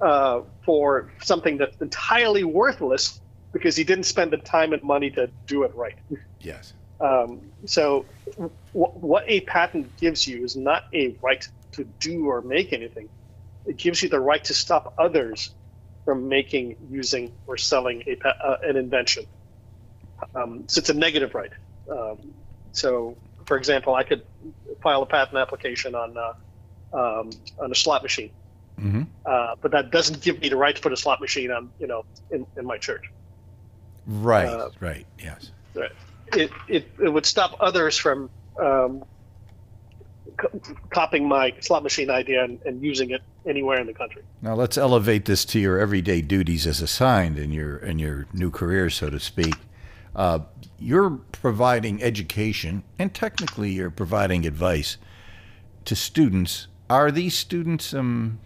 uh, for something that's entirely worthless because you didn't spend the time and money to do it right. Yes. Um, so w what a patent gives you is not a right to do or make anything. It gives you the right to stop others from making, using, or selling a, uh, an invention. Um, so it's a negative right. Um, so, for example, I could file a patent application on uh, um, on a slot machine, mm-hmm. uh, but that doesn't give me the right to put a slot machine on, you know, in, in my church. Right. Uh, right. Yes. Right. It, it it would stop others from um, copying my slot machine idea and, and using it anywhere in the country. Now let's elevate this to your everyday duties as assigned in your in your new career, so to speak. Uh, you're providing education, and technically you're providing advice to students. Are these students um,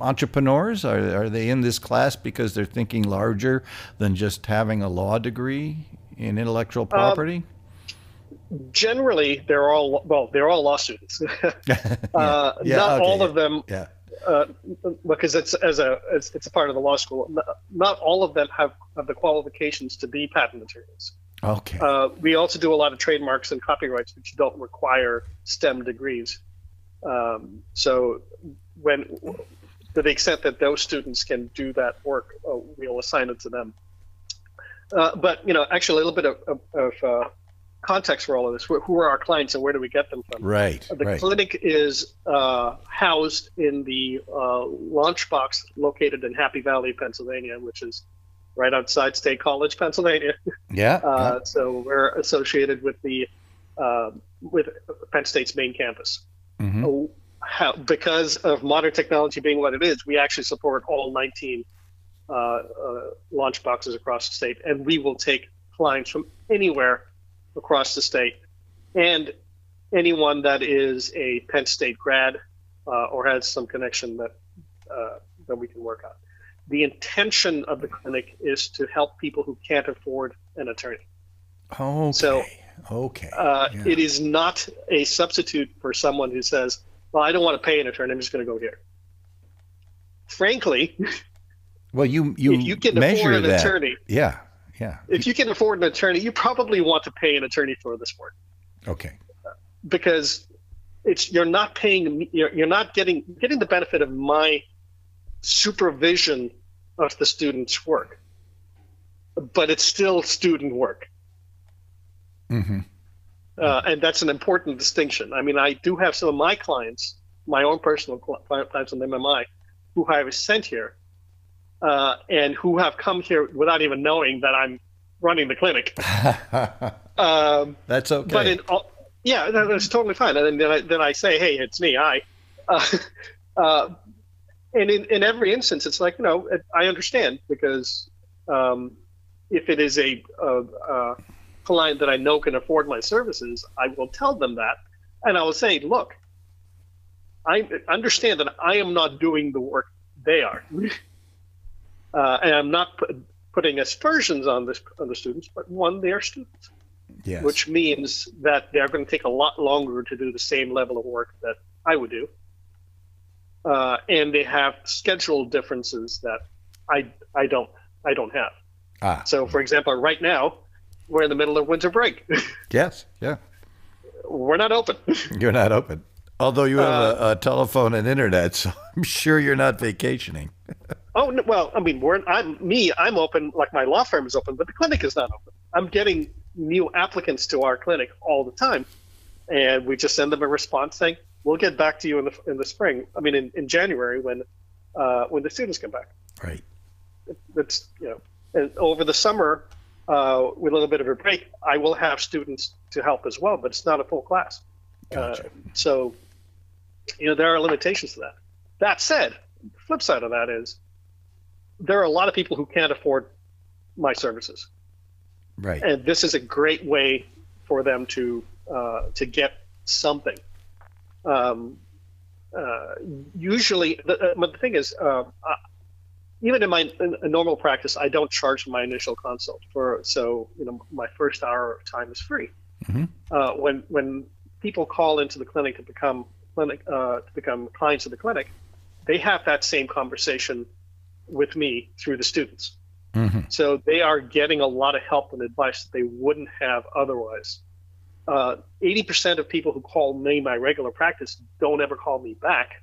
entrepreneurs? Are, are they in this class because they're thinking larger than just having a law degree in intellectual property? Uh, generally, they're all, well, they're all law students. uh, yeah. Yeah, not okay, all yeah. of them, yeah. uh, because it's, as a, it's, it's a part of the law school. Not all of them have, have the qualifications to be patent attorneys. Okay. Uh, we also do a lot of trademarks and copyrights, which don't require STEM degrees. Um, so when, to the extent that those students can do that work, uh, we'll assign it to them. Uh, but, you know, actually a little bit of, of, of uh, context for all of this. Who are our clients and where do we get them from? Right. The right. clinic is uh, housed in the uh, Launchbox located in Happy Valley, Pennsylvania, which is right outside State College, Pennsylvania. Yeah. Uh, yeah. So we're associated with the uh, with Penn State's main campus. Mm-hmm. So how, because of modern technology being what it is, we actually support all nineteen uh, uh, launch boxes across the state, and we will take clients from anywhere across the state. And anyone that is a Penn State grad uh, or has some connection that uh, that we can work on. The intention of the clinic is to help people who can't afford an attorney. Okay. So, okay. Uh, yeah. It is not a substitute for someone who says, well, I don't want to pay an attorney. I'm just going to go here. Frankly, well, you, you, if you can afford an that. attorney. Yeah. Yeah. If you can afford an attorney, you probably want to pay an attorney for this work. Okay. Because it's, you're not paying, you're, you're not getting, getting the benefit of my supervision of the student's work, but it's still student work. Mm-hmm. uh, and that's an important distinction. I mean, I do have some of my clients, my own personal clients on M M I, who I was sent here uh, and who have come here without even knowing that I'm running the clinic. um, that's okay. But in all, yeah, that's totally fine. And then I, then I say, hey, it's me, I. Uh, uh, And in, in every instance, it's like, you know, I understand because um, if it is a, a, a client that I know can afford my services, I will tell them that. And I will say, look, I understand that I am not doing the work they are. uh, and I'm not put, putting aspersions on, this, on the students, but one, they are students. Yes. Which means that they're going to take a lot longer to do the same level of work that I would do. Uh, and they have schedule differences that I I don't I don't have. Ah. So, for example, right now we're in the middle of winter break. Yes. Yeah. We're not open. You're not open, although you have uh, a, a telephone and internet, so I'm sure you're not vacationing. Oh no, well, I mean, we're I'm me. I'm open. Like my law firm is open, but the clinic is not open. I'm getting new applicants to our clinic all the time and we just send them a response saying, we'll get back to you in the in the spring. I mean, in, in January when uh, when the students come back. Right. That's, you know, and over the summer, uh, with a little bit of a break, I will have students to help as well, but it's not a full class. Gotcha. Uh, so, you know, there are limitations to that. That said, the flip side of that is there are a lot of people who can't afford my services. Right. And this is a great way for them to uh, to get something. Um, uh, usually, the, uh, the thing is, uh, I, even in my in normal practice, I don't charge my initial consult for. So, you know, my first hour of time is free. Mm-hmm. uh, when when people call into the clinic to become clinic uh, to become clients of the clinic, they have that same conversation with me through the students. Mm-hmm. So they are getting a lot of help and advice that they wouldn't have otherwise. Uh, eighty percent of people who call me my regular practice don't ever call me back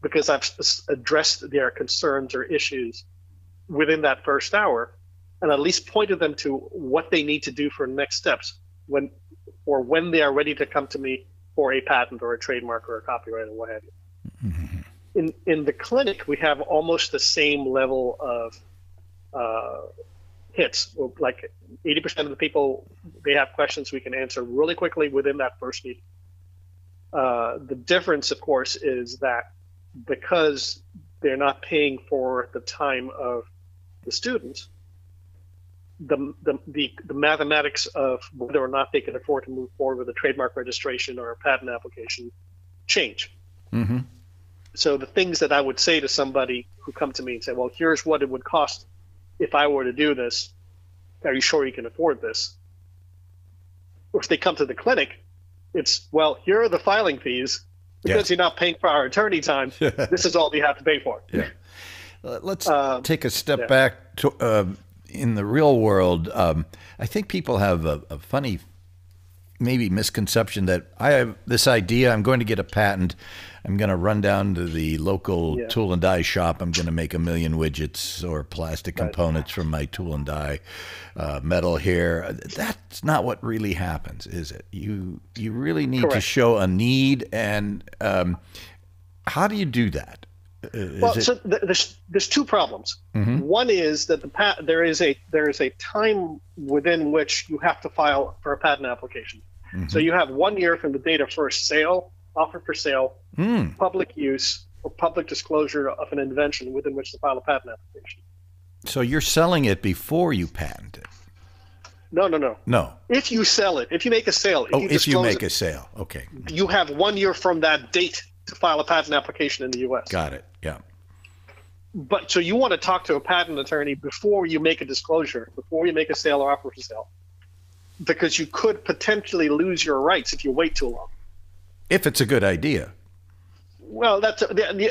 because I've addressed their concerns or issues within that first hour and at least pointed them to what they need to do for next steps when or when they are ready to come to me for a patent or a trademark or a copyright or what have you. Mm-hmm. In, in the clinic, we have almost the same level of uh, hits. Like eighty percent of the people, they have questions we can answer really quickly within that first meeting. Uh, the difference, of course, is that because they're not paying for the time of the students, the, the, the, the mathematics of whether or not they can afford to move forward with a trademark registration or a patent application change. Mm-hmm. So the things that I would say to somebody who come to me and say, well, here's what it would cost if I were to do this. Are you sure you can afford this? Or if they come to the clinic, it's, well, here are the filing fees. Because yeah. you're not paying for our attorney time, this is all you have to pay for. Yeah. Let's um, take a step yeah. back to uh, in the real world. Um, I think people have a, a funny maybe misconception that I have this idea, I'm going to get a patent, I'm going to run down to the local yeah. tool and die shop, I'm going to make a million widgets or plastic components right. from my tool and die uh, metal here. That's not what really happens, is it? You you really need Correct. to show a need, and um, how do you do that? Is well, it... so th there's, there's two problems. Mm-hmm. One is that the pat there is a there is a time within which you have to file for a patent application. Mm-hmm. So you have one year from the date of first sale, offer for sale, mm. public use, or public disclosure of an invention within which to file a patent application. So you're selling it before you patent it? No, no, no. No. If you sell it, if you make a sale, if oh, you if you make it, a sale, okay. You have one year from that date to file a patent application in the U S. Got it. Yeah. But so you want to talk to a patent attorney before you make a disclosure, before you make a sale or offer for sale, because you could potentially lose your rights if you wait too long. If it's a good idea. Well, that's a,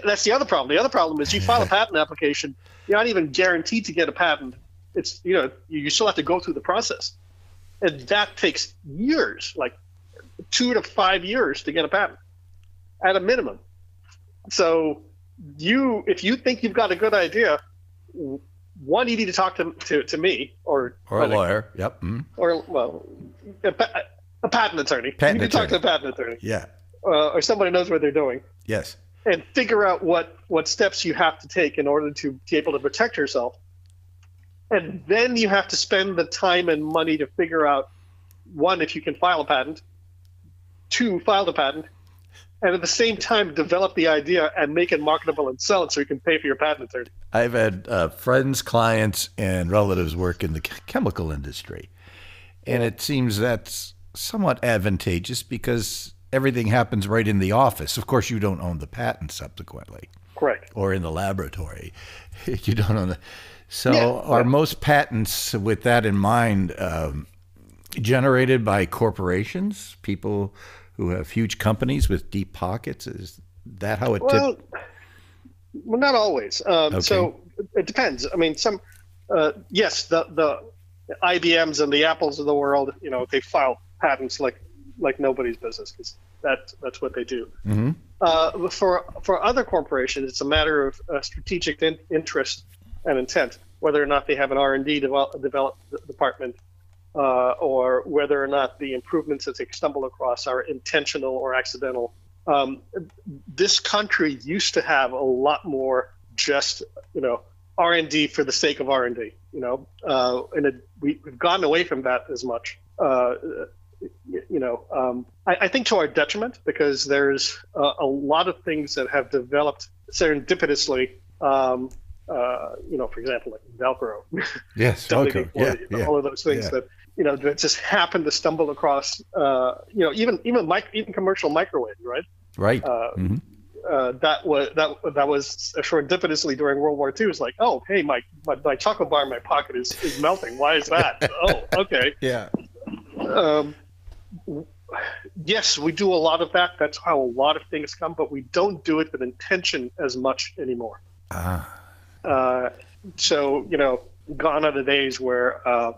that's the other problem. The other problem is you file a patent application, you're not even guaranteed to get a patent. It's, you know, you still have to go through the process, and that takes years, like two to five years to get a patent at a minimum. So you, if you think you've got a good idea, one, you need to talk to to, to me or or a lawyer, a, yep, mm. or well, a, a patent attorney. Patent you need to talk to a patent attorney, yeah, uh, or somebody who knows what they're doing. Yes, and figure out what what steps you have to take in order to be able to protect yourself, and then you have to spend the time and money to figure out one if you can file a patent, two file the patent. And at the same time, develop the idea and make it marketable and sell it so you can pay for your patent attorney. I've had uh, friends, clients, and relatives work in the chemical industry. And it seems that's somewhat advantageous because everything happens right in the office. Of course, you don't own the patent subsequently. Correct. Or in the laboratory. You don't own the... So yeah, are right. most patents, with that in mind, um, generated by corporations, people... who have huge companies with deep pockets? Is that how it well, did? Well, not always. Um, okay. So it depends. I mean, some, uh, yes, the, the I B Ms and the Apples of the world, you know, they file patents like, like nobody's business because that, that's what they do. Mm-hmm. uh, for, for other corporations, it's a matter of uh, strategic in, interest and intent, whether or not they have an R and D develop, develop department, uh, or whether or not the improvements that they stumble across are intentional or accidental. Um, this country used to have a lot more just, you know, R and D for the sake of R and D, you know, uh, and it, we, we've gotten away from that as much. Uh, you know, um, I, I think to our detriment, because there's a, a lot of things that have developed serendipitously. Um, uh, you know, for example, like Velcro. Yes, Velcro. Yeah, yeah, all of those things yeah. that, you know, that just happen to stumble across. Uh, you know, even even mic even commercial microwave, right? Right. Uh, mm-hmm. Uh, that was that that was serendipitously during World War Two. It's like, oh, hey, my, my my chocolate bar in my pocket is is melting. Why is that? Oh, okay. Yeah. Um, yes, we do a lot of that. That's how a lot of things come, but we don't do it with intention as much anymore. Ah. Uh, so you know, gone are the days where uh,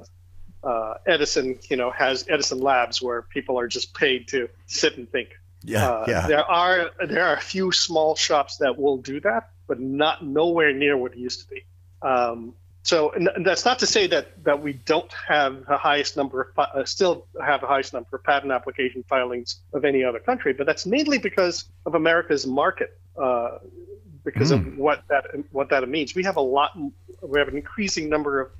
uh, Edison, you know, has Edison labs where people are just paid to sit and think. Yeah, uh, yeah. There are there are a few small shops that will do that, but not nowhere near what it used to be. Um, so and that's not to say that that we don't have the highest number of uh, still have the highest number of patent application filings of any other country, but that's mainly because of America's market, uh, because mm. of what that what that means. We have a lot. We have an increasing number of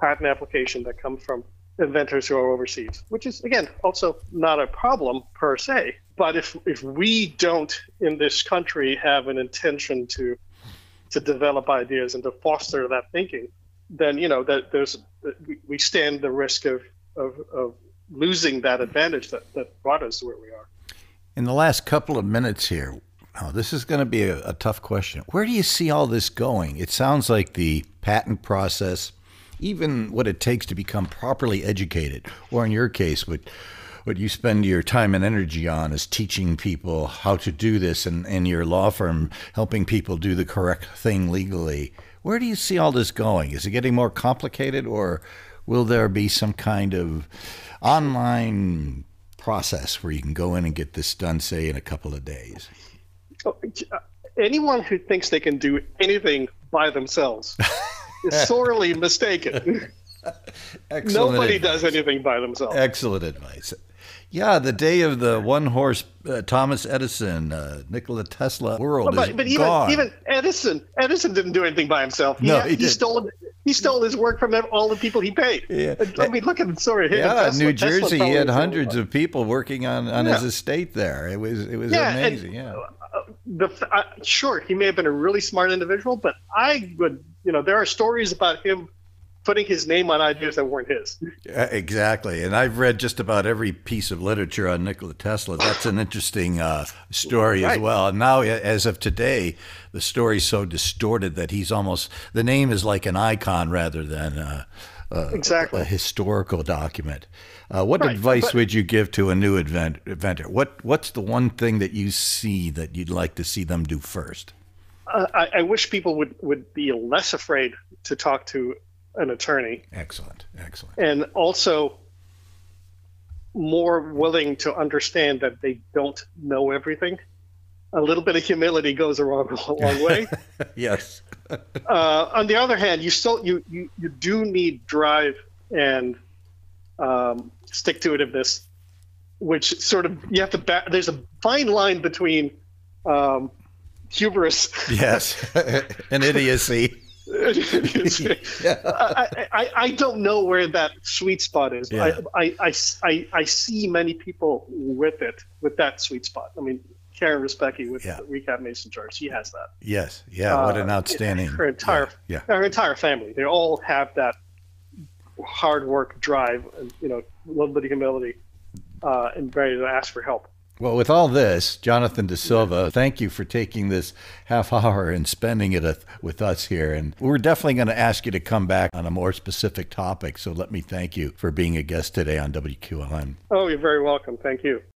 patent application that comes from inventors who are overseas, which is again also not a problem per se. But if if we don't in this country have an intention to to develop ideas and to foster that thinking, then you know that there's we stand the risk of of, of losing that advantage that, that brought us to where we are. In the last couple of minutes here, oh, this is going to be a, a tough question. Where do you see all this going? It sounds like the patent process, even what it takes to become properly educated, or in your case, what what you spend your time and energy on is teaching people how to do this, and, and your law firm helping people do the correct thing legally. Where do you see all this going? Is it getting more complicated, or will there be some kind of online process where you can go in and get this done, say, in a couple of days? Anyone who thinks they can do anything by themselves is sorely mistaken. Excellent Nobody advice. Does anything by themselves. Excellent advice. Yeah, the day of the one-horse uh, Thomas Edison, uh, Nikola Tesla world but, is but even, gone. Even Edison, Edison didn't do anything by himself. No, he, he, he stole he stole his work from all the people he paid. Yeah. I mean, look at the story. Yeah, Tesla, New Jersey, he had hundreds of people working on, on yeah. his estate there. It was it was yeah, amazing. And, yeah. Uh, the, uh, sure, he may have been a really smart individual, but I would, you know, there are stories about him putting his name on ideas that weren't his. Yeah, exactly. And I've read just about every piece of literature on Nikola Tesla. That's an interesting uh, story right. as well. And now, as of today, the story's so distorted that he's almost, the name is like an icon rather than a, a, exactly. a historical document. Uh, what right. advice but, would you give to a new invent, inventor? What What's the one thing that you see that you'd like to see them do first? Uh, I, I wish people would, would be less afraid to talk to an attorney. Excellent, excellent. And also more willing to understand that they don't know everything. A little bit of humility goes a long, a long way. Yes. Uh, on the other hand, you still you you, you do need drive and um, stick-to-itiveness, which sort of you have to. Ba there's a fine line between um, hubris. Yes, and idiocy. yeah. I, I, I don't know where that sweet spot is. Yeah. I, I, I, I see many people with it, with that sweet spot. I mean, Karen Respecki with yeah. Recap Mason Jar, she has that. Yes, yeah, what an outstanding. Uh, her entire, yeah. Yeah. her entire family, they all have that hard work drive, and, you know, a little bit of humility, uh, and ready to ask for help. Well, with all this, Jonathan DeSilva, thank you for taking this half hour and spending it with us here. And we're definitely going to ask you to come back on a more specific topic. So let me thank you for being a guest today on W Q L N. Oh, you're very welcome. Thank you.